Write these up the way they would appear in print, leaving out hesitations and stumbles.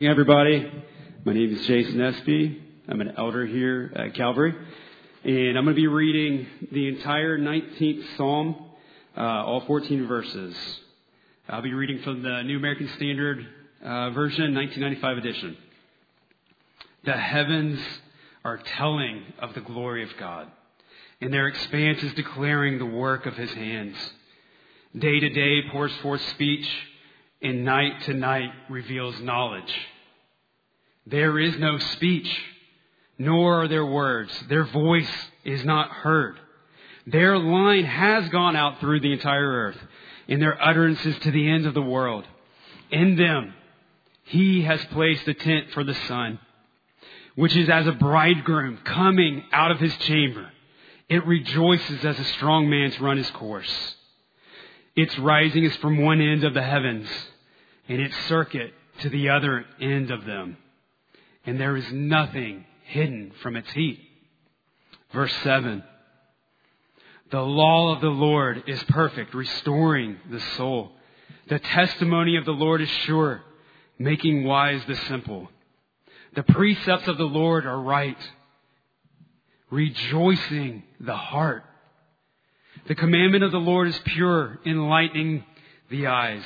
Good morning, everybody. My name is Jason Espy. I'm an elder here at Calvary, and I'm going to be reading the entire 19th Psalm, all 14 verses. I'll be reading from the New American Standard version, 1995 edition. The heavens are telling of the glory of God, and their expanse is declaring the work of his hands. Day to day pours forth speech, and night to night reveals knowledge. There is no speech, nor are there words. Their voice is not heard. Their line has gone out through the entire earth, and their utterances to the end of the world. In them, he has placed a tent for the sun, which is as a bridegroom coming out of his chamber. It rejoices as a strong man's run his course. Its rising is from one end of the heavens, and its circuit to the other end of them. And there is nothing hidden from its heat. Verse 7. The law of the Lord is perfect, restoring the soul. The testimony of the Lord is sure, making wise the simple. The precepts of the Lord are right, rejoicing the heart. The commandment of the Lord is pure, enlightening the eyes.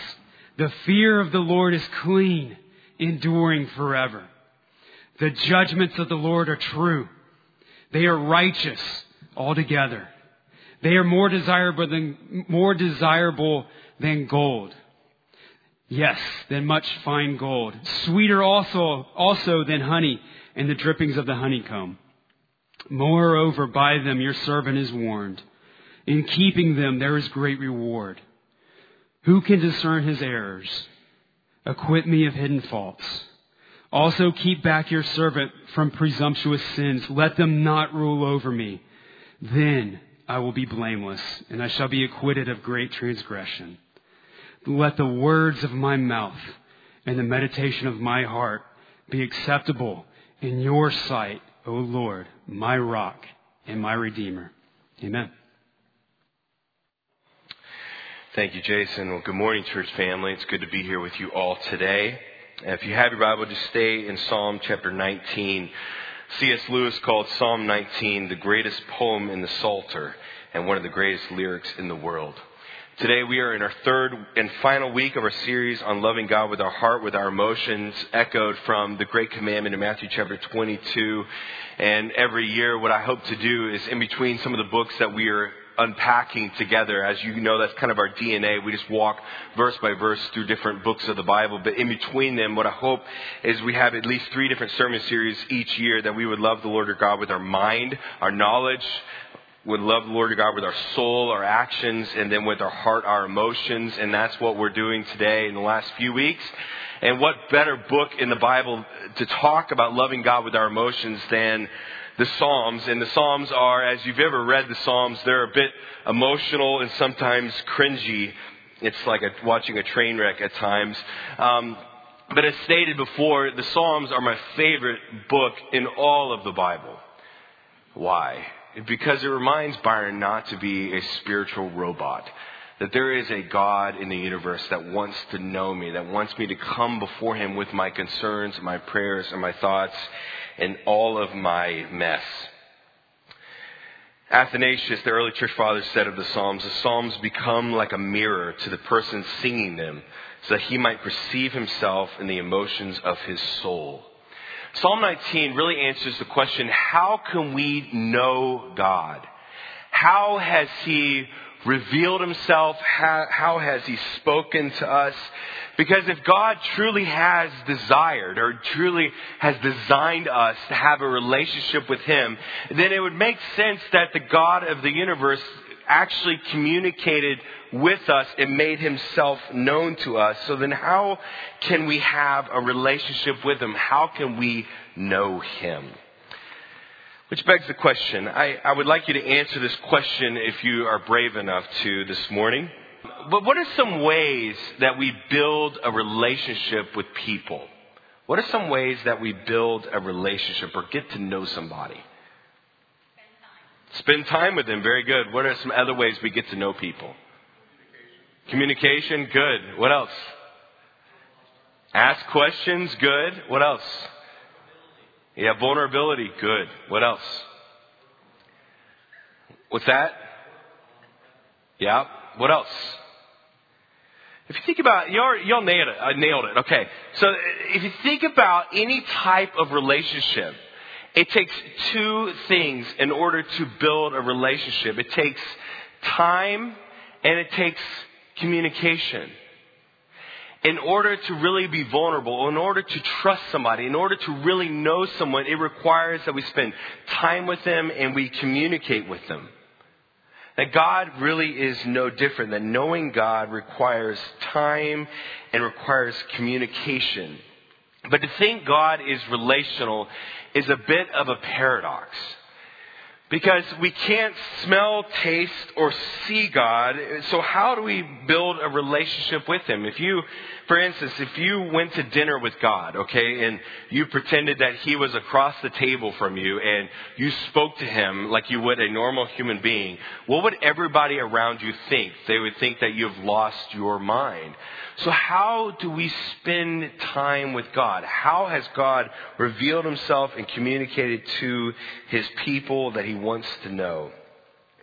The fear of the Lord is clean, enduring forever. The judgments of the Lord are true. They are righteous altogether. They are more desirable than gold. Yes, than much fine gold. Sweeter also than honey and the drippings of the honeycomb. Moreover, by them your servant is warned. In keeping them there is great reward. Who can discern his errors? Acquit me of hidden faults. Also keep back your servant from presumptuous sins. Let them not rule over me. Then I will be blameless, and I shall be acquitted of great transgression. Let the words of my mouth and the meditation of my heart be acceptable in your sight, O Lord, my rock and my redeemer. Amen. Thank you, Jason. Well, good morning, church family. It's good to be here with you all today. If you have your Bible, just stay in Psalm chapter 19. C.S. Lewis called Psalm 19 the greatest poem in the Psalter and one of the greatest lyrics in the world. Today we are in our third and final week of our series on loving God with our heart, with our emotions, echoed from the great commandment in Matthew chapter 22. And every year what I hope to do is in between some of the books that we are unpacking together. As you know, that's kind of our DNA. We just walk verse by verse through different books of the Bible. But in between them, what I hope is we have at least three different sermon series each year that we would love the Lord our God with our mind, our knowledge, would love the Lord God with our soul, our actions, and then with our heart, our emotions. And that's what we're doing today in the last few weeks. And what better book in the Bible to talk about loving God with our emotions than the Psalms. And the Psalms are, as you've ever read the Psalms, they're a bit emotional and sometimes cringy. It's like watching a train wreck at times. But as stated before, the Psalms are my favorite book in all of the Bible. Why? Because it reminds Byron not to be a spiritual robot. That there is a God in the universe that wants to know me, that wants me to come before him with my concerns, my prayers, and my thoughts, and all of my mess. Athanasius, the early church father, said of the Psalms become like a mirror to the person singing them, so that he might perceive himself in the emotions of his soul. Psalm 19 really answers the question, how can we know God? How has he revealed himself? How has he spoken to us? Because if God truly has desired or truly has designed us to have a relationship with him, then it would make sense that the God of the universe actually communicated with us and made himself known to us. So then how can we have a relationship with him? How can we know him? Which begs the question, I would like you to answer this question if you are brave enough to this morning. But what are some ways that we build a relationship with people? What are some ways that we build a relationship or get to know somebody? Spend time with them. Very good. What are some other ways we get to know people? Communication. Good. What else? Ask questions, good. What else? Yeah, vulnerability, good. What else? What's that? Yeah. What else? If you think about, y'all nailed it. I nailed it. Okay. So if you think about any type of relationship, it takes two things in order to build a relationship. It takes time and it takes communication. In order to really be vulnerable, in order to trust somebody, in order to really know someone, it requires that we spend time with them and we communicate with them. That God really is no different. That knowing God requires time and requires communication. But to think God is relational is a bit of a paradox. Because we can't smell, taste, or see God, so how do we build a relationship with Him? If you, for instance, if you went to dinner with God, okay, and you pretended that He was across the table from you, and you spoke to Him like you would a normal human being, what would everybody around you think? They would think that you've lost your mind. So how do we spend time with God? How has God revealed Himself and communicated to His people that He wants to know?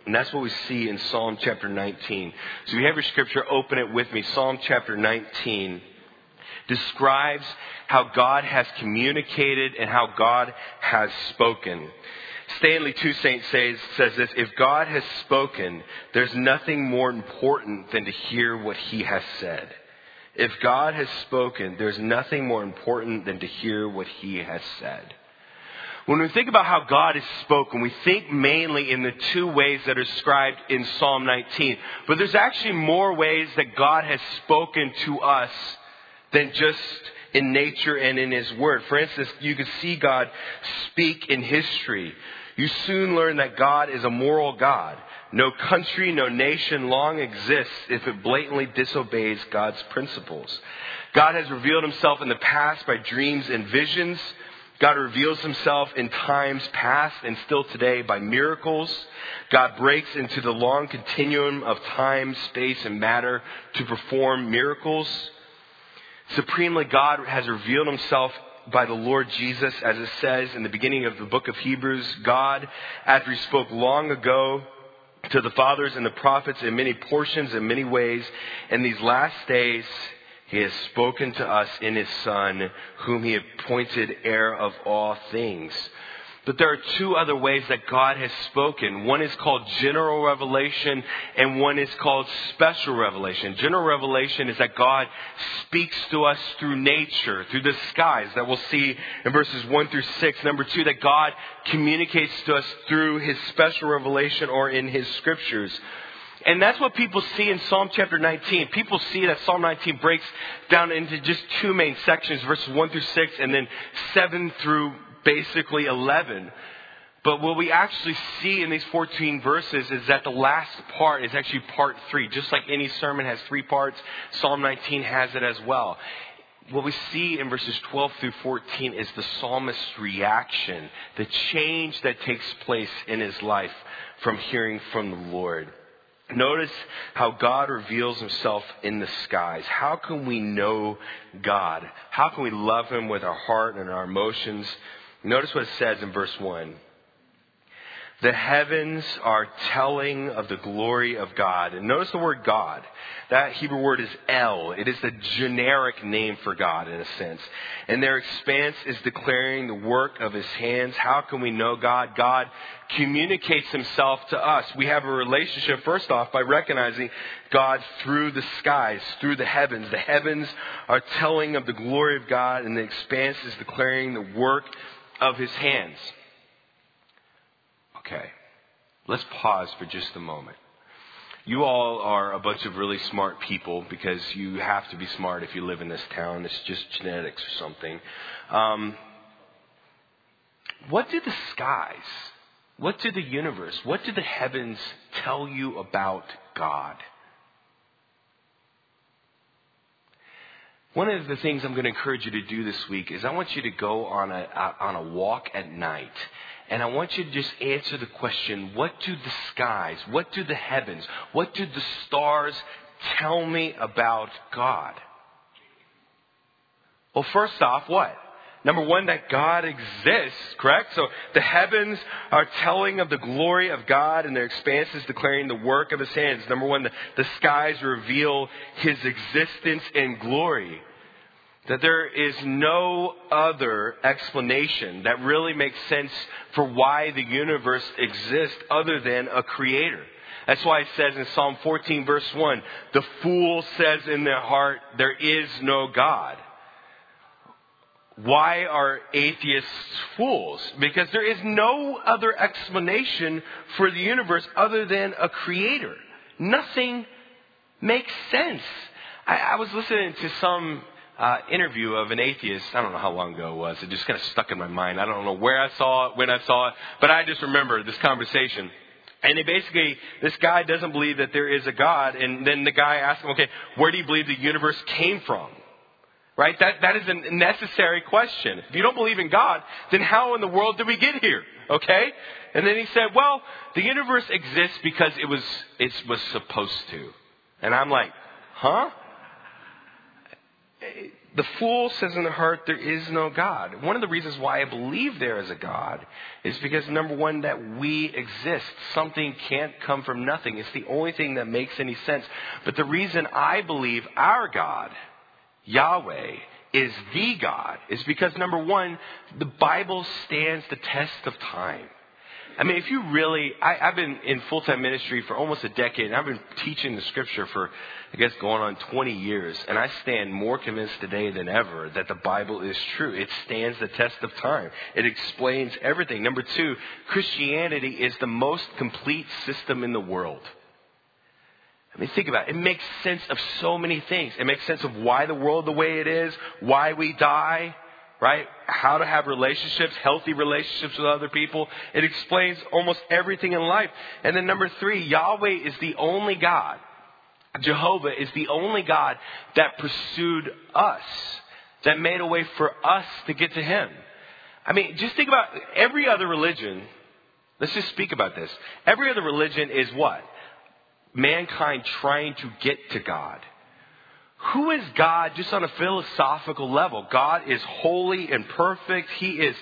And that's what we see in Psalm chapter 19. So if you have your scripture, open it with me. Psalm chapter 19 describes how God has communicated and how God has spoken. Stanley Toussaint says this: if God has spoken, there's nothing more important than to hear what He has said. If God has spoken, there's nothing more important than to hear what He has said. When we think about how God has spoken, we think mainly in the two ways that are described in Psalm 19. But there's actually more ways that God has spoken to us than just in nature and in His Word. For instance, you can see God speak in history. You soon learn that God is a moral God. No country, no nation long exists if it blatantly disobeys God's principles. God has revealed Himself in the past by dreams and visions. God reveals Himself in times past and still today by miracles. God breaks into the long continuum of time, space, and matter to perform miracles. Supremely, God has revealed Himself by the Lord Jesus, as it says in the beginning of the book of Hebrews. God, after He spoke long ago to the fathers and the prophets in many portions, in many ways, in these last days, He has spoken to us in His Son, whom He appointed heir of all things. But there are two other ways that God has spoken. One is called general revelation, and one is called special revelation. General revelation is that God speaks to us through nature, through the skies, that we'll see in verses 1 through 6. Number two, that God communicates to us through His special revelation or in His scriptures. And that's what people see in Psalm chapter 19. People see that Psalm 19 breaks down into just two main sections, verses 1 through 6, and then 7 through basically 11. But what we actually see in these 14 verses is that the last part is actually part 3. Just like any sermon has three parts, Psalm 19 has it as well. What we see in verses 12 through 14 is the psalmist's reaction, the change that takes place in his life from hearing from the Lord. Notice how God reveals Himself in the skies. How can we know God? How can we love Him with our heart and our emotions? Notice what it says in verse 1. The heavens are telling of the glory of God. And notice the word God. That Hebrew word is El. It is the generic name for God in a sense. And their expanse is declaring the work of His hands. How can we know God? God communicates Himself to us. We have a relationship, first off, by recognizing God through the skies, through the heavens. The heavens are telling of the glory of God, and the expanse is declaring the work of His hands. Okay, let's pause for just a moment. You all are a bunch of really smart people because you have to be smart if you live in this town. It's just genetics or something. What do the skies, what do the universe, what do the heavens tell you about God? One of the things I'm going to encourage you to do this week is I want you to go on a walk at night. And I want you to just answer the question, what do the skies, what do the heavens, what do the stars tell me about God? Well, first off, what? Number one, that God exists, correct? So the heavens are telling of the glory of God and their expanses declaring the work of his hands. Number one, the skies reveal his existence and glory. That there is no other explanation that really makes sense for why the universe exists other than a creator. That's why it says in Psalm 14, verse 1, the fool says in their heart, there is no God. Why are atheists fools? Because there is no other explanation for the universe other than a creator. Nothing makes sense. I was listening to some interview of an atheist. I don't know how long ago it was. It just kind of stuck in my mind. I don't know where I saw it, when I saw it, but I just remember this conversation. And this guy doesn't believe that there is a God. And then the guy asked him, okay, where do you believe the universe came from? Right? That is a necessary question. If you don't believe in God, then how in the world did we get here? Okay? And then he said, well, the universe exists because it was supposed to. And I'm like, huh? The fool says in the heart, there is no God. One of the reasons why I believe there is a God is because, number one, that we exist. Something can't come from nothing. It's the only thing that makes any sense. But the reason I believe our God, Yahweh, is the God is because, number one, the Bible stands the test of time. I mean, if you really, I've been in full-time ministry for almost a decade, and I've been teaching the scripture for, I guess, going on 20 years, and I stand more convinced today than ever that the Bible is true. It stands the test of time. It explains everything. Number two, Christianity is the most complete system in the world. I mean, think about it. It makes sense of so many things. It makes sense of why the world the way it is, why we die, right? How to have relationships, healthy relationships with other people. It explains almost everything in life. And then number three, Yahweh is the only God. Jehovah is the only God that pursued us, that made a way for us to get to him. I mean, just think about every other religion. Let's just speak about this. Every other religion is what? Mankind trying to get to God. Who is God just on a philosophical level? God is holy and perfect. He is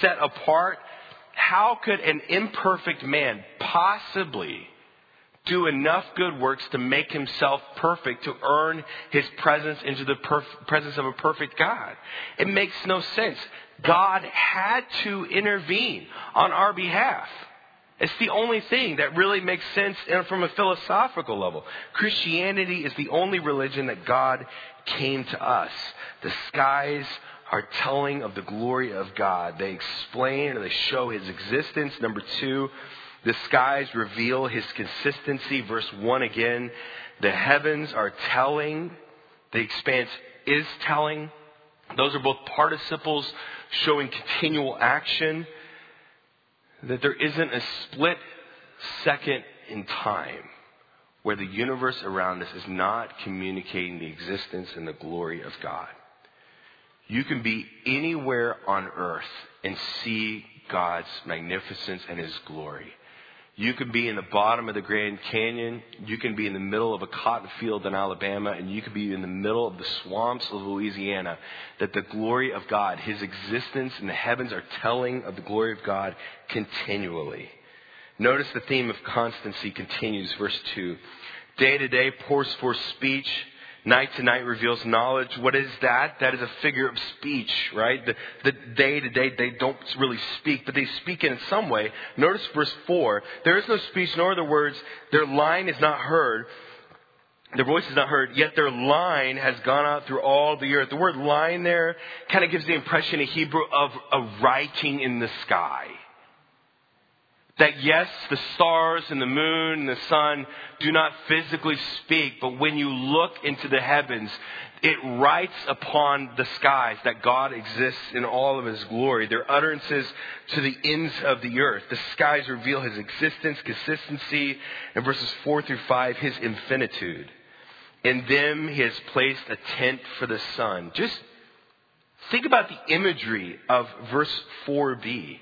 set apart. How could an imperfect man possibly do enough good works to make himself perfect, to earn his presence into the presence of a perfect God? It makes no sense. God had to intervene on our behalf. It's the only thing that really makes sense from a philosophical level. Christianity is the only religion that God came to us. The skies are telling of the glory of God. They explain or they show his existence. Number two, the skies reveal his consistency. Verse 1 again, the heavens are telling. The expanse is telling. Those are both participles showing continual action. That there isn't a split second in time where the universe around us is not communicating the existence and the glory of God. You can be anywhere on earth and see God's magnificence and his glory. You can be in the bottom of the Grand Canyon. You can be in the middle of a cotton field in Alabama, and you can be in the middle of the swamps of Louisiana. That the glory of God, his existence and the heavens are telling of the glory of God continually. Notice the theme of constancy continues, verse 2. Day to day pours forth speech. Night to night reveals knowledge. What is that? That is a figure of speech, right? The day to day, they don't really speak, but they speak in some way. Notice verse 4. There is no speech nor other words. Their line is not heard. Their voice is not heard, yet their line has gone out through all the earth. The word line there kind of gives the impression in Hebrew of a writing in the sky. That yes, the stars and the moon and the sun do not physically speak, but when you look into the heavens, it writes upon the skies that God exists in all of his glory. Their utterances to the ends of the earth. The skies reveal his existence, consistency, and verses 4 through 5, his infinitude. In them he has placed a tent for the sun. Just think about the imagery of verse 4b.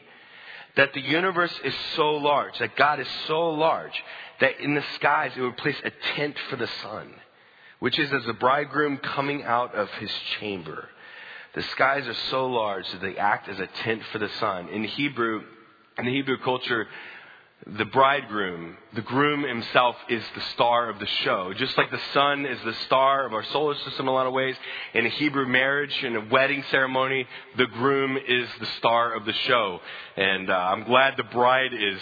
That the universe is so large, that God is so large, that in the skies it would place a tent for the sun, which is as the bridegroom coming out of his chamber. The skies are so large that they act as a tent for the sun. In the Hebrew culture, the bridegroom, the groom himself, is the star of the show. Just like the sun is the star of our solar system in a lot of ways, in a Hebrew marriage, in a wedding ceremony, the groom is the star of the show. And I'm glad the bride is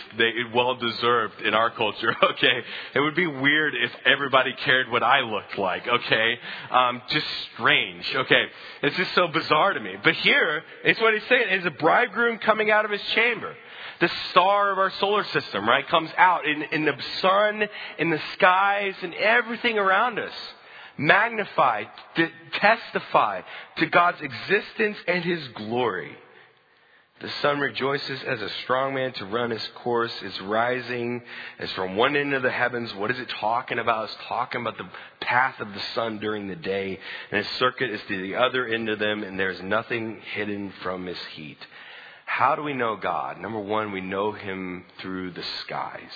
well-deserved in our culture, okay? It would be weird if everybody cared what I looked like, okay? Just strange, okay? It's just so bizarre to me. But here, it's what he's saying. It's a bridegroom coming out of his chamber. The star of our solar system, right, comes out in the sun, in the skies, and everything around us. Magnify, testify to God's existence and his glory. The sun rejoices as a strong man to run his course. It's rising as from one end of the heavens. What is it talking about? It's talking about the path of the sun during the day. And its circuit is to the other end of them, and there's nothing hidden from his heat. How do we know God? Number one, we know him through the skies.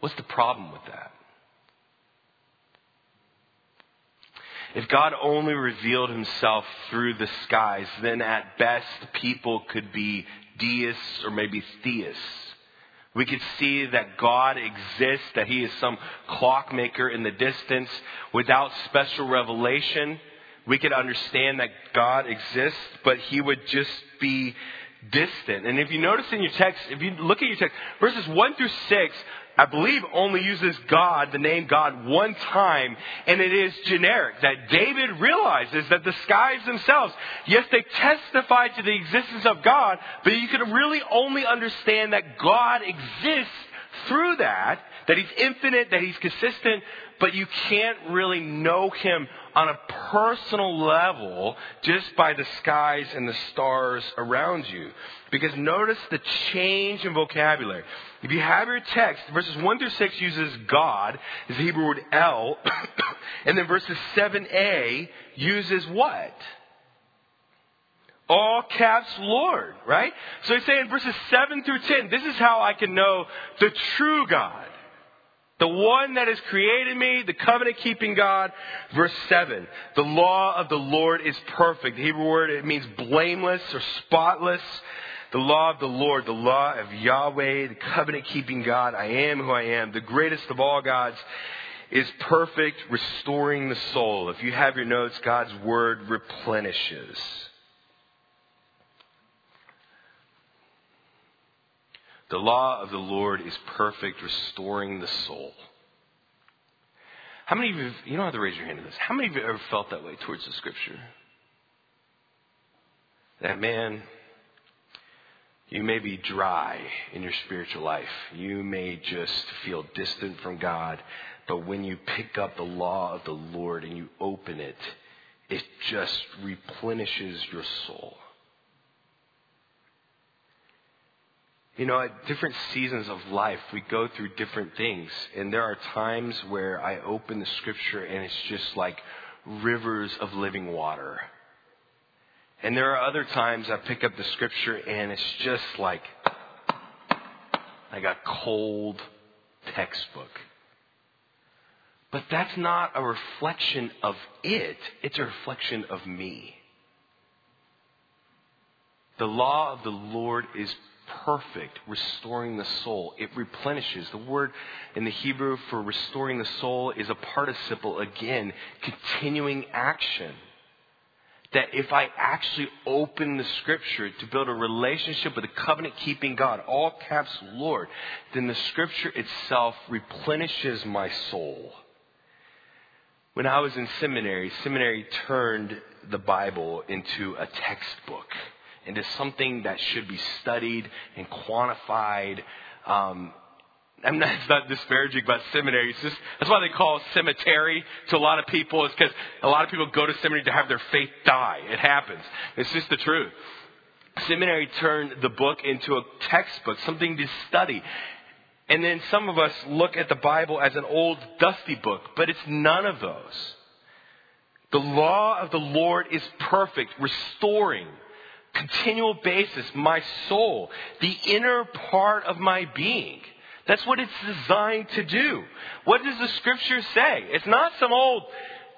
What's the problem with that? If God only revealed himself through the skies, then at best people could be deists or maybe theists. We could see that God exists, that he is some clockmaker in the distance without special revelation. We could understand that God exists, but he would just be distant. And if you notice in your text, if you look at your text, verses 1 through 6, I believe only uses God, the name God, one time, and it is generic. That David realizes that the skies themselves, yes, they testify to the existence of God, but you can really only understand that God exists through that, that he's infinite, that he's consistent, but you can't really know him on a personal level just by the skies and the stars around you. Because notice the change in vocabulary. If you have your text, verses 1 through 6 uses God, is the Hebrew word El, and then verses 7a uses what? All caps Lord, right? So he's saying verses 7 through 10, this is how I can know the true God. The one that has created me, the covenant-keeping God. Verse 7, the law of the Lord is perfect. The Hebrew word, it means blameless or spotless. The law of the Lord, the law of Yahweh, the covenant-keeping God. I am who I am. The greatest of all gods is perfect, restoring the soul. If you have your notes, God's word replenishes. The law of the Lord is perfect, restoring the soul. How many of you don't have to raise your hand to this. How many of you ever felt that way towards the scripture? That man, you may be dry in your spiritual life. You may just feel distant from God. But when you pick up the law of the Lord and you open it, it just replenishes your soul. You know, at different seasons of life, we go through different things. And there are times where I open the scripture and it's just like rivers of living water. And there are other times I pick up the scripture and it's just like a cold textbook. But that's not a reflection of it. It's a reflection of me. The law of the Lord is perfect, restoring the soul. It replenishes. The word in the Hebrew for restoring the soul is a participle, again, continuing action. That if I actually open the scripture to build a relationship with a covenant-keeping God, all caps Lord, then the scripture itself replenishes my soul. When I was in seminary, seminary turned the Bible into a textbook, into something that should be studied and quantified. It's not disparaging about seminary. It's just, that's why they call it cemetery to a lot of people. It's because a lot of people go to seminary to have their faith die. It happens. It's just the truth. Seminary turned the book into a textbook, something to study. And then some of us look at the Bible as an old, dusty book, but it's none of those. The law of the Lord is perfect, restoring, continual basis, my soul, the inner part of my being. That's what it's designed to do. What does the scripture say? It's not some old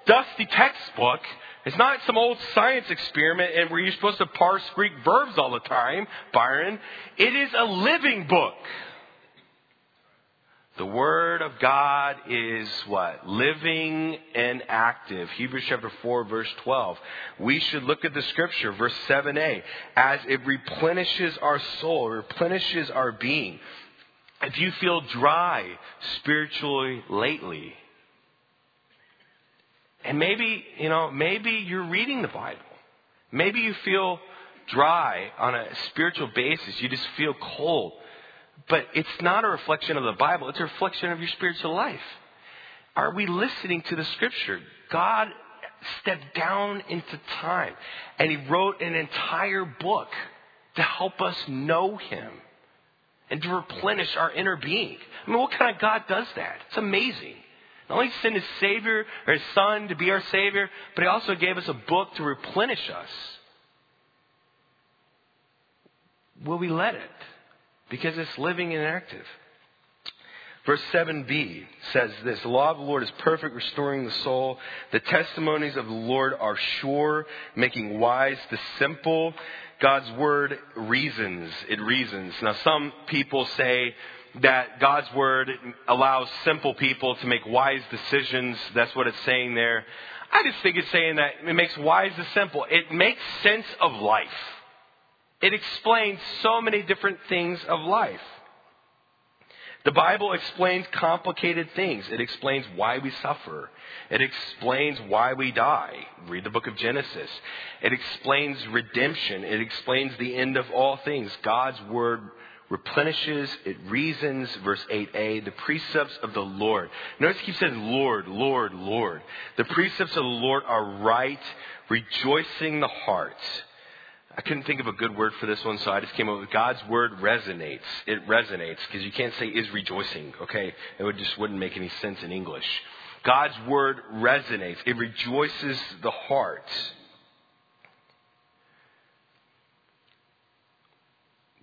dusty textbook. It's not some old science experiment and where you're supposed to parse Greek verbs all the time, Byron. It is a living book. The Word of God is what? Living and active. Hebrews chapter 4, verse 12. We should look at the Scripture, verse 7a, as it replenishes our soul, replenishes our being. If you feel dry spiritually lately, and maybe you're reading the Bible. Maybe you feel dry on a spiritual basis. You just feel cold. But it's not a reflection of the Bible. It's a reflection of your spiritual life. Are we listening to the Scripture? God stepped down into time, and He wrote an entire book to help us know Him and to replenish our inner being. I mean, what kind of God does that? It's amazing. Not only sent His Savior or His Son to be our Savior, but He also gave us a book to replenish us. Will we let it? Because it's living and active. Verse 7b says this, the law of the Lord is perfect, restoring the soul. The testimonies of the Lord are sure, making wise the simple. God's word reasons. It reasons. Now, some people say that God's word allows simple people to make wise decisions. That's what it's saying there. I just think it's saying that it makes wise the simple. It makes sense of life. It explains so many different things of life. The Bible explains complicated things. It explains why we suffer. It explains why we die. Read the book of Genesis. It explains redemption. It explains the end of all things. God's word replenishes. It reasons. Verse 8a, the precepts of the Lord. Notice he keeps saying, Lord, Lord, Lord. The precepts of the Lord are right, rejoicing the heart. I couldn't think of a good word for this one, so I just came up with God's word resonates. It resonates, because you can't say is rejoicing, okay? It just wouldn't make any sense in English. God's word resonates. It rejoices the heart.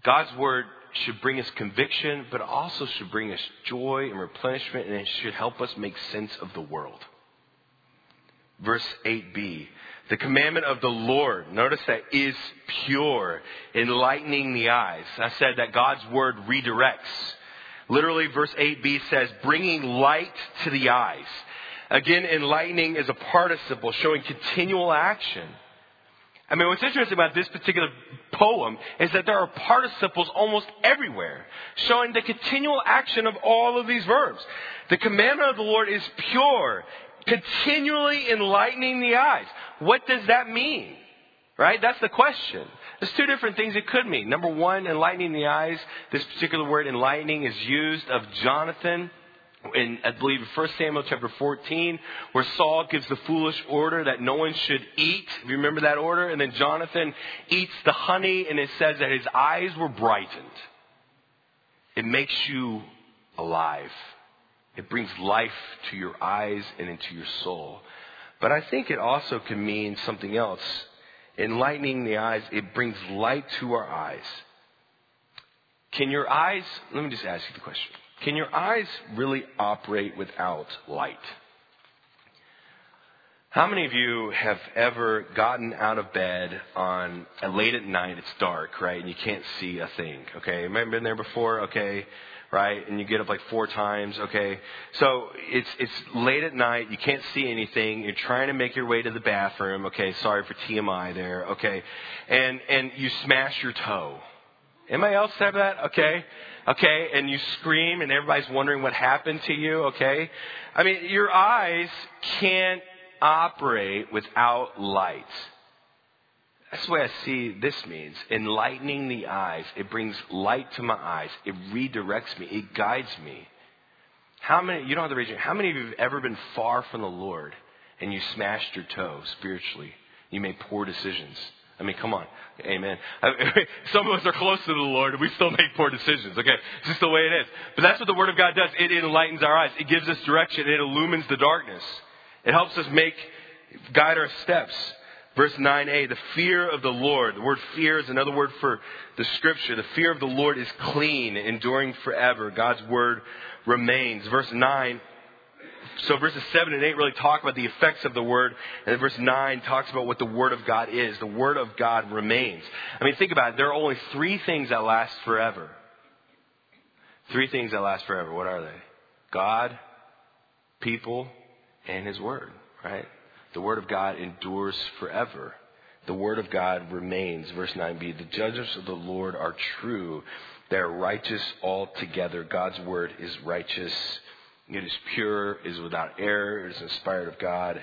God's word should bring us conviction, but also should bring us joy and replenishment, and it should help us make sense of the world. Verse 8b, the commandment of the Lord, notice that, is pure, enlightening the eyes. I said that God's word redirects. Literally, verse 8b says, bringing light to the eyes. Again, enlightening is a participle, showing continual action. I mean, what's interesting about this particular poem is that there are participles almost everywhere, showing the continual action of all of these verbs. The commandment of the Lord is pure, continually enlightening the eyes. What does that mean? Right? That's the question. There's two different things it could mean. Number one, enlightening the eyes. This particular word enlightening is used of Jonathan in, I believe, 1 Samuel chapter 14, where Saul gives the foolish order that no one should eat. If you remember that order? And then Jonathan eats the honey, and it says that his eyes were brightened. It makes you alive. It brings life to your eyes and into your soul. But I think it also can mean something else. Enlightening the eyes, it brings light to our eyes. Can your eyes, let me just ask you the question. Can your eyes really operate without light? How many of you have ever gotten out of bed on late at night, it's dark, right? And you can't see a thing, okay? You might have been there before, okay? Right? And you get up like 4 times, okay? So it's late at night. You can't see anything. You're trying to make your way to the bathroom, okay? Sorry for TMI there, okay? And you smash your toe. Anybody else have that? Okay. Okay. And you scream and everybody's wondering what happened to you, okay? I mean, your eyes can't operate without light. That's the way I see this means. Enlightening the eyes. It brings light to my eyes. It redirects me. It guides me. How many, you don't have to raise your hand. How many of you have ever been far from the Lord and you smashed your toe spiritually? You made poor decisions. I mean, come on. Amen. Some of us are close to the Lord and we still make poor decisions. Okay. It's just the way it is. But that's what the Word of God does. It enlightens our eyes. It gives us direction. It illumines the darkness. It helps us guide our steps. Verse 9a, the fear of the Lord. The word fear is another word for the scripture. The fear of the Lord is clean, enduring forever. God's word remains. Verse 9. So verses 7 and 8 really talk about the effects of the word. And then verse 9 talks about what the word of God is. The word of God remains. I mean, think about it. There are only three things that last forever. Three things that last forever. What are they? God, people, and his word, right? The word of God endures forever. The word of God remains. Verse 9b, the judgments of the Lord are true. They're righteous altogether. God's word is righteous. It is pure, it is without error, it is inspired of God.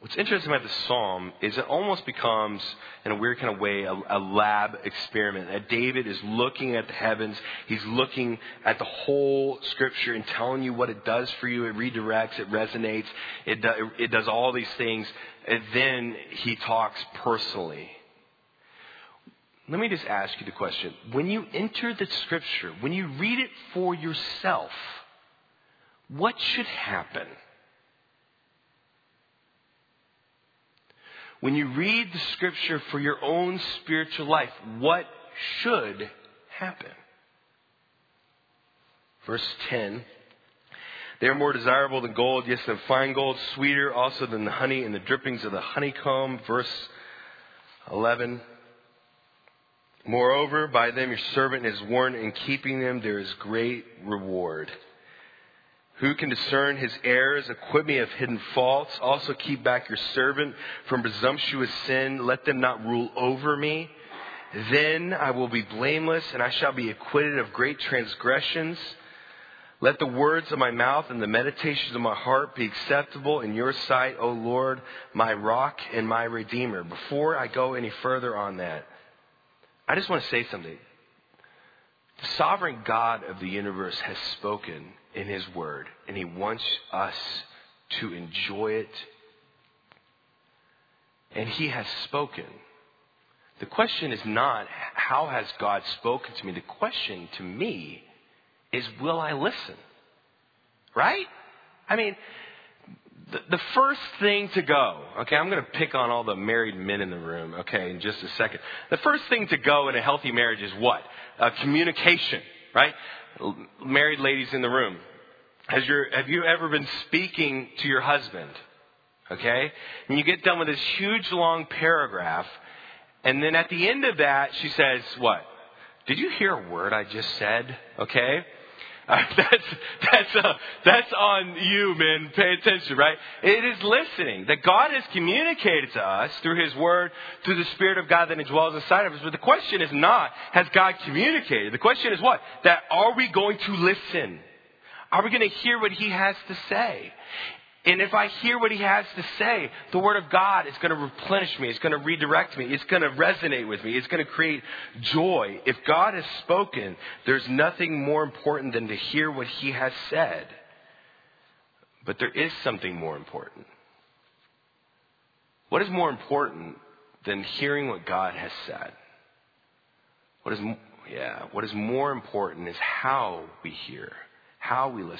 What's interesting about this psalm is it almost becomes, in a weird kind of way, a lab experiment. That David is looking at the heavens. He's looking at the whole scripture and telling you what it does for you. It redirects. It resonates. It does all these things. And then he talks personally. Let me just ask you the question. When you enter the scripture, when you read it for yourself, what should happen? When you read the scripture for your own spiritual life, what should happen? Verse 10. They are more desirable than gold, yes, than fine gold, sweeter also than the honey and the drippings of the honeycomb. Verse 11. Moreover, by them your servant is warned, in keeping them there is great reward. Who can discern his errors? Acquit me of hidden faults. Also keep back your servant from presumptuous sin. Let them not rule over me. Then I will be blameless, and I shall be acquitted of great transgressions. Let the words of my mouth and the meditations of my heart be acceptable in your sight, O Lord, my rock and my redeemer. Before I go any further on that, I just want to say something. The sovereign God of the universe has spoken in his word, and he wants us to enjoy it. And he has spoken. The question is not, how has God spoken to me? The question to me is, will I listen? Right? I mean, the first thing to go, okay, I'm going to pick on all the married men in the room, okay, in just a second. The first thing to go in a healthy marriage is what? Communication, right? Married ladies in the room, have you ever been speaking to your husband? Okay? And you get done with this huge long paragraph, and then at the end of that, she says, what? Did you hear a word I just said? Okay? That's on you, men. Pay attention, right? It is listening that God has communicated to us through his word, through the Spirit of God that dwells inside of us. But the question is not, has God communicated? The question is what? That are we going to listen? Are we going to hear what he has to say? And if I hear what he has to say, the word of God is going to replenish me. It's going to redirect me. It's going to resonate with me. It's going to create joy. If God has spoken, there's nothing more important than to hear what he has said. But there is something more important. What is more important than hearing what God has said? What is more important is how we hear, how we listen.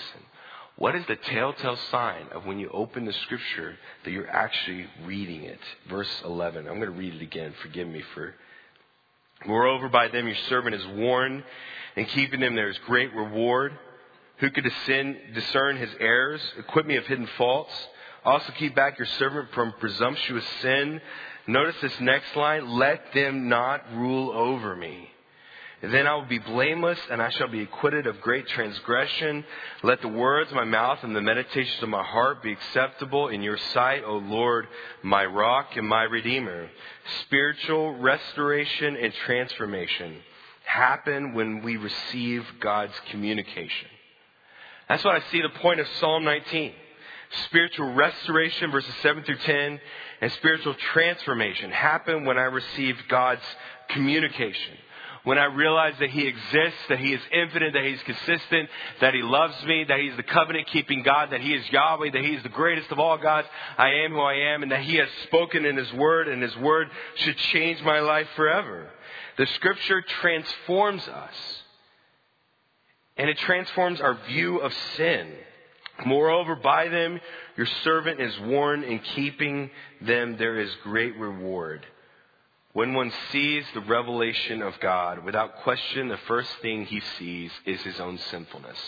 What is the telltale sign of when you open the scripture that you're actually reading it? Verse 11. I'm going to read it again. Forgive me for... Moreover, by them your servant is warned, and keeping them there is great reward. Who could discern his errors? Acquit me of hidden faults. Also keep back your servant from presumptuous sin. Notice this next line. Let them not rule over me. Then I will be blameless, and I shall be acquitted of great transgression. Let the words of my mouth and the meditations of my heart be acceptable in your sight, O Lord, my rock and my redeemer. Spiritual restoration and transformation happen when we receive God's communication. That's what I see the point of Psalm 19. Spiritual restoration, verses 7 through 10, and spiritual transformation happen when I receive God's communication. When I realize that he exists, that he is infinite, that he's consistent, that he loves me, that he's the covenant-keeping God, that he is Yahweh, that he is the greatest of all gods, I am who I am, and that he has spoken in his word, and his word should change my life forever. The scripture transforms us, and it transforms our view of sin. Moreover, by them your servant is warned. In keeping them there is great reward. When one sees the revelation of God, without question, the first thing he sees is his own sinfulness.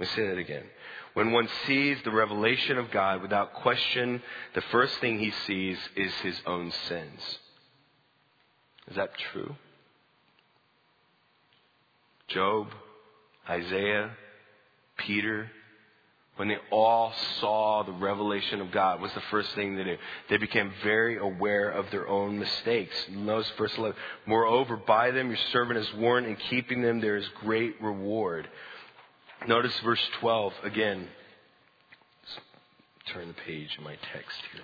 Let me say that again. When one sees the revelation of God, without question, the first thing he sees is his own sins. Is that true? Job, Isaiah, Peter, when they all saw the revelation of God, what's the first thing they did? They became very aware of their own mistakes. Notice verse 11. Moreover, by them your servant is warned, and keeping them there is great reward. Notice verse 12 again. Let's turn the page in my text here.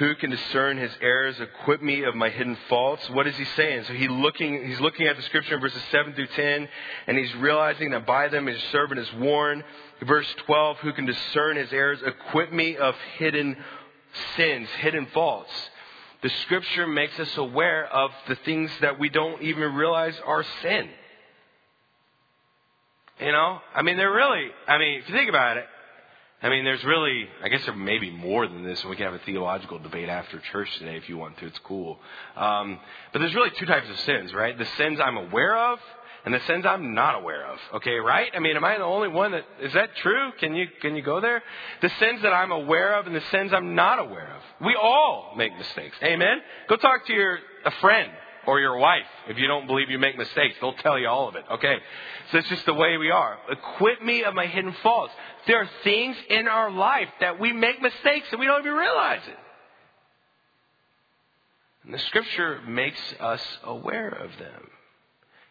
Who can discern his errors? Acquit me of my hidden faults. What is he saying? So he's looking at the scripture in verses 7 through 10, and he's realizing that by them his servant is warned. Verse 12, who can discern his errors? Acquit me of hidden sins, hidden faults. The scripture makes us aware of the things that we don't even realize are sin. You know, I mean, if you think about it, I guess there may be more than this, and we can have a theological debate after church today if you want to. It's cool. But there's really two types of sins, right? The sins I'm aware of and the sins I'm not aware of. Okay, right? I mean, am I the only one that, is that true? Can you go there? The sins that I'm aware of and the sins I'm not aware of. We all make mistakes. Amen? Go talk to a friend or your wife. If you don't believe you make mistakes, they'll tell you all of it. Okay. So it's just the way we are. Acquit me of my hidden faults. There are things in our life that we make mistakes and we don't even realize it. And the scripture makes us aware of them.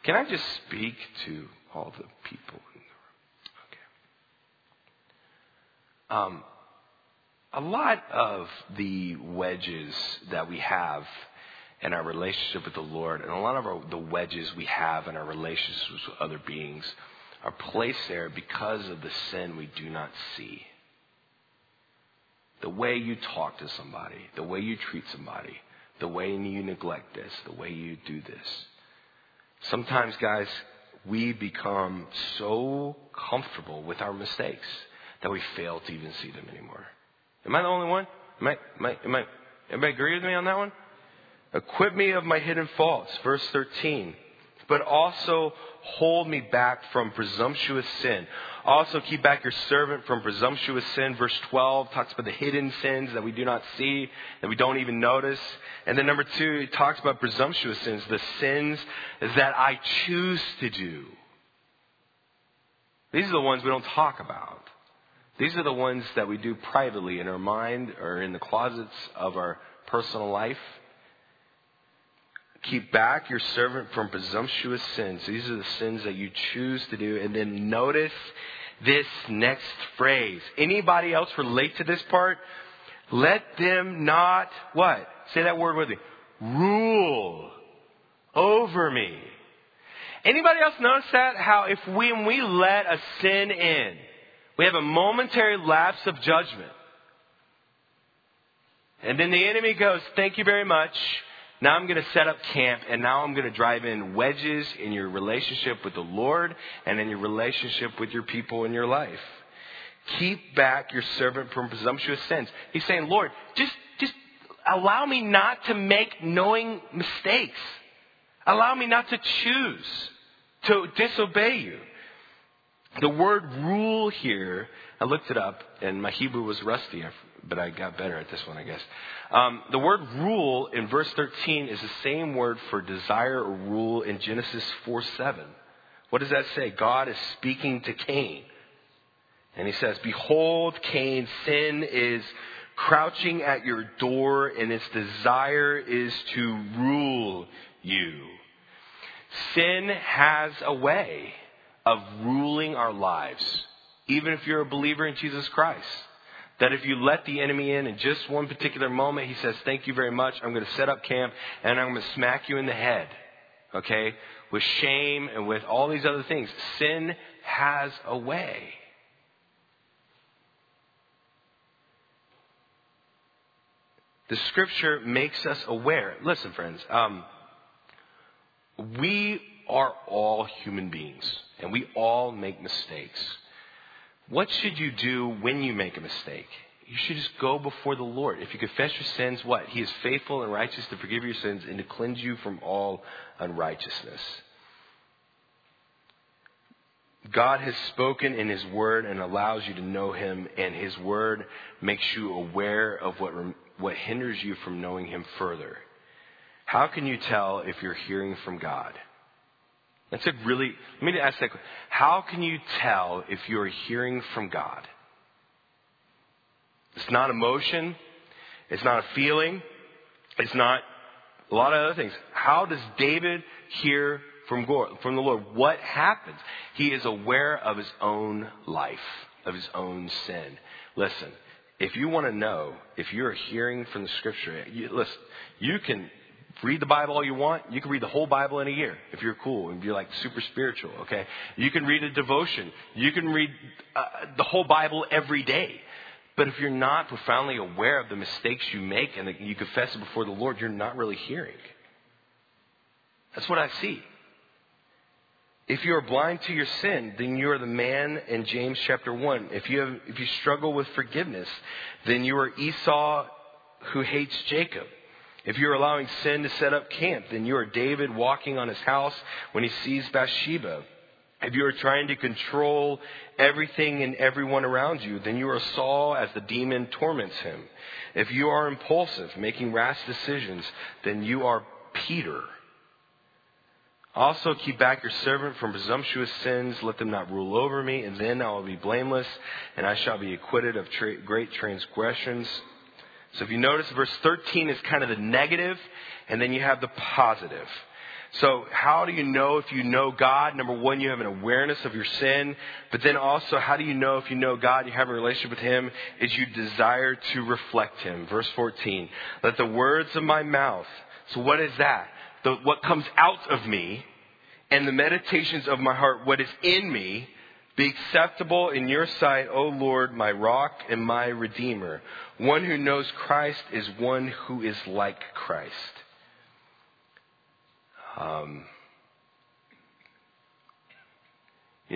Can I just speak to all the people in the room? Okay. A lot of the wedges that we have and our relationship with the Lord, and a lot of the wedges we have in our relationships with other beings are placed there because of the sin we do not see. The way you talk to somebody, the way you treat somebody, the way you neglect this, the way you do this. Sometimes, guys, we become so comfortable with our mistakes that we fail to even see them anymore. Am I the only one? Am I everybody agree with me on that one? Acquit me of my hidden faults, verse 13, but also hold me back from presumptuous sin. Also keep back your servant from presumptuous sin. Verse 12 talks about the hidden sins that we do not see, that we don't even notice. And then number 2, it talks about presumptuous sins, the sins that I choose to do. These are the ones we don't talk about. These are the ones that we do privately in our mind or in the closets of our personal life. Keep back your servant from presumptuous sins. These are the sins that you choose to do. And then notice this next phrase. Anybody else relate to this part? Let them not, what? Say that word with me. Rule over me. Anybody else notice that? How if when we let a sin in, we have a momentary lapse of judgment. And then the enemy goes, thank you very much. Now I'm going to set up camp, and now I'm going to drive in wedges in your relationship with the Lord and in your relationship with your people in your life. Keep back your servant from presumptuous sins. He's saying, Lord, just allow me not to make knowing mistakes. Allow me not to choose to disobey you. The word rule here, I looked it up, and my Hebrew was rusty, but I got better at this one, I guess. The word rule in verse 13 is the same word for desire or rule in Genesis 4:7. What does that say? God is speaking to Cain. And he says, behold, Cain, sin is crouching at your door, and its desire is to rule you. Sin has a way of ruling our lives, even if you're a believer in Jesus Christ. That if you let the enemy in just one particular moment, he says, thank you very much. I'm going to set up camp and I'm going to smack you in the head. Okay? With shame and with all these other things. Sin has a way. The scripture makes us aware. Listen, friends. We are all human beings and we all make mistakes. What should you do when you make a mistake? You should just go before the Lord. If you confess your sins, what? He is faithful and righteous to forgive your sins and to cleanse you from all unrighteousness. God has spoken in his word and allows you to know him, and his word makes you aware of what hinders you from knowing him further. How can you tell if you're hearing from God? That's a really, let me ask that question. How can you tell if you're hearing from God? It's not emotion. It's not a feeling. It's not a lot of other things. How does David hear from the Lord? What happens? He is aware of his own life, of his own sin. Listen, if you want to know if you're hearing from the scripture, listen, you can read the Bible all you want. You can read the whole Bible in a year if you're cool and you're like super spiritual, okay? You can read a devotion. You can read the whole Bible every day. But if you're not profoundly aware of the mistakes you make and that you confess it before the Lord, you're not really hearing. That's what I see. If you are blind to your sin, then you are the man in James chapter 1. If you struggle with forgiveness, then you are Esau who hates Jacob. If you're allowing sin to set up camp, then you are David walking on his house when he sees Bathsheba. If you are trying to control everything and everyone around you, then you are Saul as the demon torments him. If you are impulsive, making rash decisions, then you are Peter. Also keep back your servant from presumptuous sins. Let them not rule over me, and then I will be blameless, and I shall be acquitted of great transgressions. So if you notice, verse 13 is kind of the negative, and then you have the positive. So how do you know if you know God? Number one, you have an awareness of your sin. But then also, how do you know if you know God, you have a relationship with him, is you desire to reflect him. Verse 14, let the words of my mouth. So what is that? What comes out of me and the meditations of my heart, what is in me, be acceptable in your sight, O Lord, my rock and my redeemer. One who knows Christ is one who is like Christ.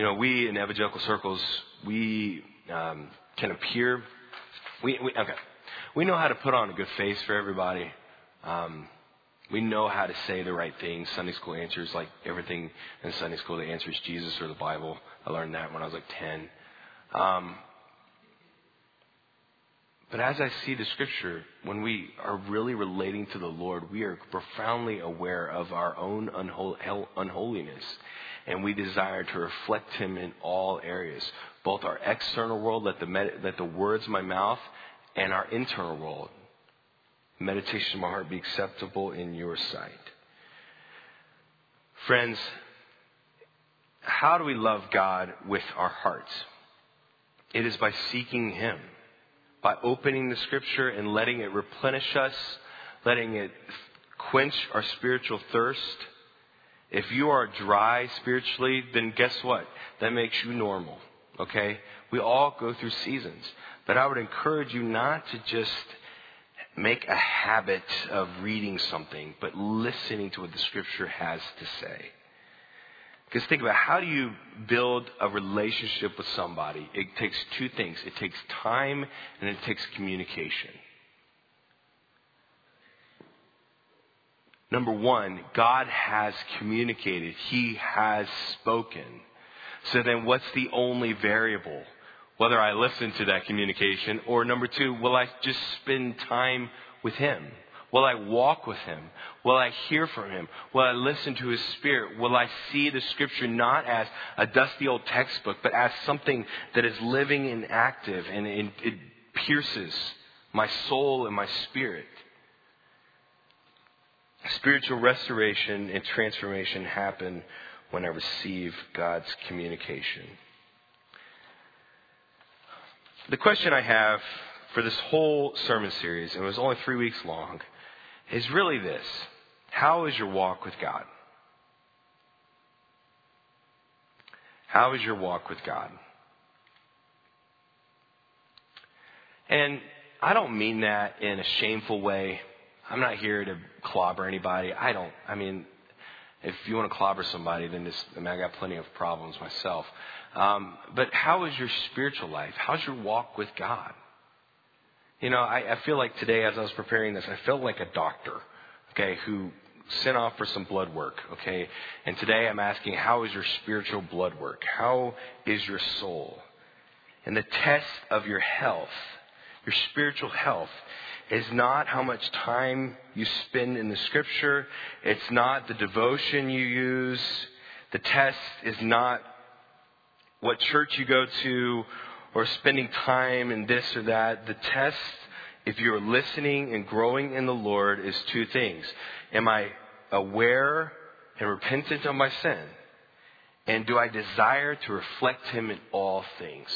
We in evangelical circles, we can appear, we know how to put on a good face for everybody. We know how to say the right things. Sunday school answers, like everything in Sunday school, the answer is Jesus or the Bible. I learned that when I was like 10. But as I see the scripture, when we are really relating to the Lord, we are profoundly aware of our own unholiness. And we desire to reflect him in all areas, both our external world, let the words of my mouth, and our internal world. Meditation of my heart be acceptable in your sight. Friends, how do we love God with our hearts? It is by seeking him, by opening the scripture and letting it replenish us, letting it quench our spiritual thirst. If you are dry spiritually, then guess what? That makes you normal, okay? We all go through seasons. But I would encourage you not to just make a habit of reading something, but listening to what the scripture has to say. Because think about, how do you build a relationship with somebody? It takes two things. It takes time and it takes communication. Number one, God has communicated. He has spoken. So then what's the only variable? Whether I listen to that communication, or number two, will I just spend time with him? Will I walk with him? Will I hear from him? Will I listen to his spirit? Will I see the scripture not as a dusty old textbook, but as something that is living and active, and it pierces my soul and my spirit? Spiritual restoration and transformation happen when I receive God's communication. The question I have for this whole sermon series, and it was only 3 weeks long, is really this. How is your walk with God? How is your walk with God? And I don't mean that in a shameful way. I'm not here to clobber anybody. If you want to clobber somebody, then this, I mean, I got plenty of problems myself. But how is your spiritual life? How's your walk with God? You know, I feel like today as I was preparing this, I felt like a doctor, okay, who sent off for some blood work, okay? And today I'm asking, how is your spiritual blood work? How is your soul? And the test of your health, your spiritual health, is not how much time you spend in the scripture. It's not the devotion you use. The test is not what church you go to or spending time in this or that. The test, if you're listening and growing in the Lord, is two things. Am I aware and repentant of my sin? And do I desire to reflect him in all things?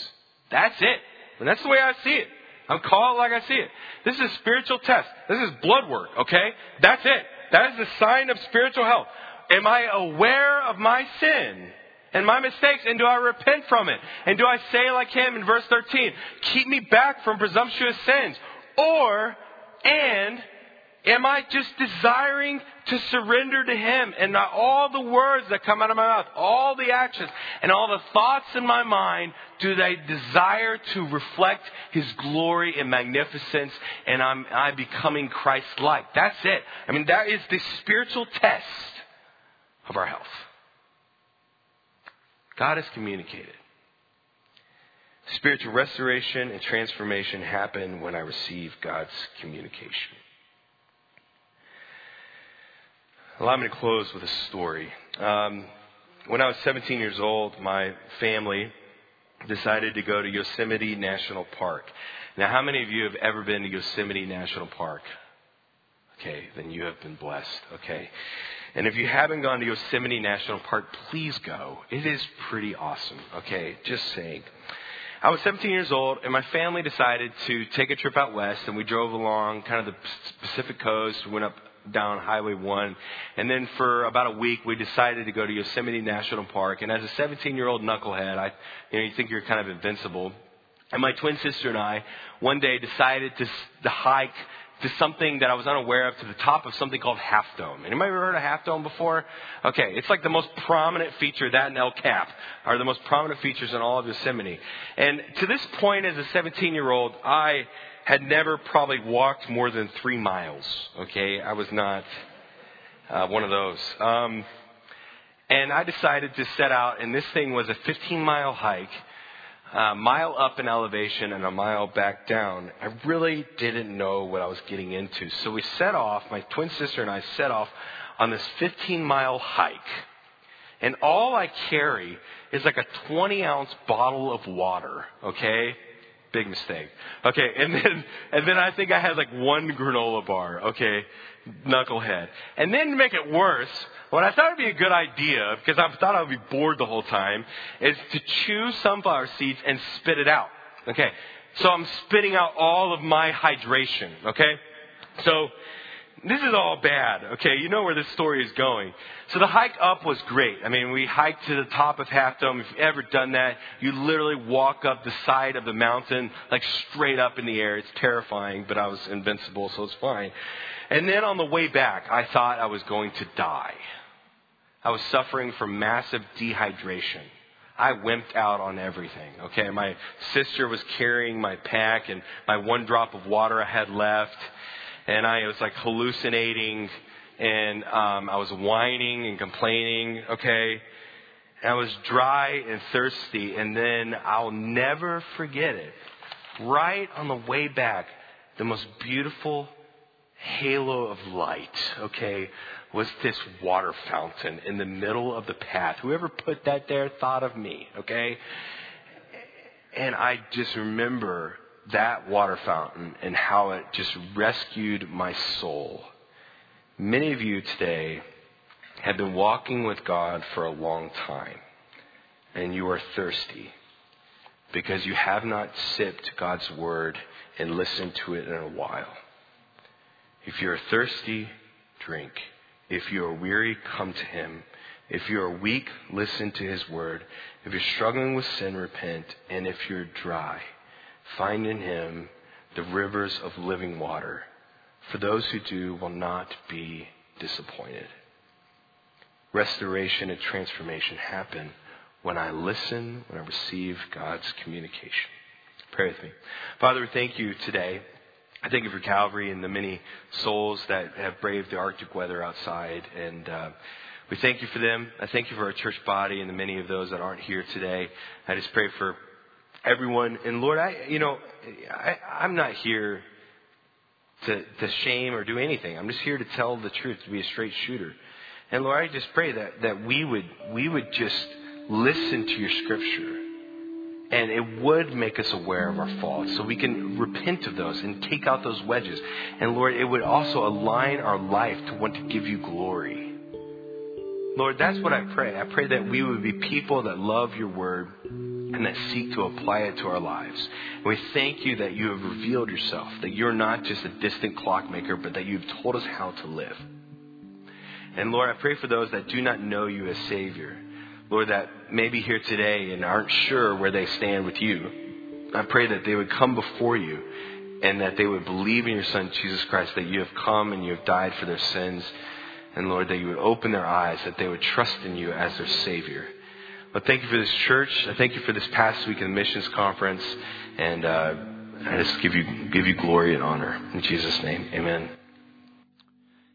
That's it. And that's the way I see it. I'm called like I see it. This is a spiritual test. This is blood work, okay? That's it. That is the sign of spiritual health. Am I aware of my sin and my mistakes? And do I repent from it? And do I say like him in verse 13, keep me back from presumptuous sins? And am I just desiring to surrender to him? And not all the words that come out of my mouth, all the actions and all the thoughts in my mind, do they desire to reflect his glory and magnificence? And I'm becoming Christ-like. That's it. I mean, that is the spiritual test of our health. God has communicated. Spiritual restoration and transformation happen when I receive God's communication. Allow me to close with a story. When I was 17 years old, my family decided to go to Yosemite National Park. Now, how many of you have ever been to Yosemite National Park? Okay, then you have been blessed. Okay. And if you haven't gone to Yosemite National Park, please go. It is pretty awesome. Okay, just saying. I was 17 years old, and my family decided to take a trip out west, and we drove along kind of the Pacific coast, went up down Highway 1, and then for about a week, we decided to go to Yosemite National Park. And as a 17-year-old knucklehead, you think you're kind of invincible. And my twin sister and I one day decided to hike to something that I was unaware of, to the top of something called Half Dome. Anybody ever heard of Half Dome before? Okay, it's like the most prominent feature, that and El Cap are the most prominent features in all of Yosemite. And to this point, as a 17-year-old, I had never probably walked more than 3 miles, okay? I was not one of those. And I decided to set out, and this thing was a 15-mile hike, a mile up in elevation and a mile back down. I really didn't know what I was getting into. So we set off, my twin sister and I set off on this 15-mile hike. And all I carry is like a 20-ounce bottle of water, okay? Big mistake. Okay, and then I think I had like one granola bar. Okay, knucklehead. And then to make it worse, what I thought would be a good idea, because I thought I would be bored the whole time, is to chew sunflower seeds and spit it out. Okay, so I'm spitting out all of my hydration. Okay, so this is all bad. Okay, you know where this story is going. So the hike up was great. I mean, we hiked to the top of Half Dome. If you've ever done that, you literally walk up the side of the mountain, like straight up in the air. It's terrifying, but I was invincible, so it's fine. And then on the way back, I thought I was going to die. I was suffering from massive dehydration. I wimped out on everything, okay? My sister was carrying my pack and my one drop of water I had left. And I was like hallucinating, and I was whining and complaining, okay? And I was dry and thirsty, and then I'll never forget it. Right on the way back, the most beautiful halo of light, okay, was this water fountain in the middle of the path. Whoever put that there thought of me, okay? And I just remember that water fountain and how it just rescued my soul. Many of you today have been walking with God for a long time, and you are thirsty because you have not sipped God's word and listened to it in a while. If you are thirsty, drink. If you are weary, come to him. If you are weak, listen to his word. If you're struggling with sin, repent. And if you're dry, find in him the rivers of living water. For those who do will not be disappointed. restoration and transformation happen when I listen, when I receive God's communication. Pray with me. Father, thank you today. I thank you for Calvary and the many souls that have braved the Arctic weather outside. And we thank you for them. I thank you for our church body and the many of those that aren't here today. I just pray for everyone. And Lord, I'm not here to shame or do anything. I'm just here to tell the truth, to be a straight shooter. And Lord, I just pray that we would just listen to your scripture. And it would make us aware of our faults so we can repent of those and take out those wedges. And Lord, it would also align our life to want to give you glory. Lord, that's what I pray. I pray that we would be people that love your word and that seek to apply it to our lives. And we thank you that you have revealed yourself, that you're not just a distant clockmaker, but that you've told us how to live. And Lord, I pray for those that do not know you as Savior. Lord, that may be here today and aren't sure where they stand with you. I pray that they would come before you and that they would believe in your Son, Jesus Christ, that you have come and you have died for their sins. And Lord, that you would open their eyes, that they would trust in you as their Savior. Well, thank you for this church. I thank you for this past week in the missions conference. And I just give you glory and honor. In Jesus' name, amen.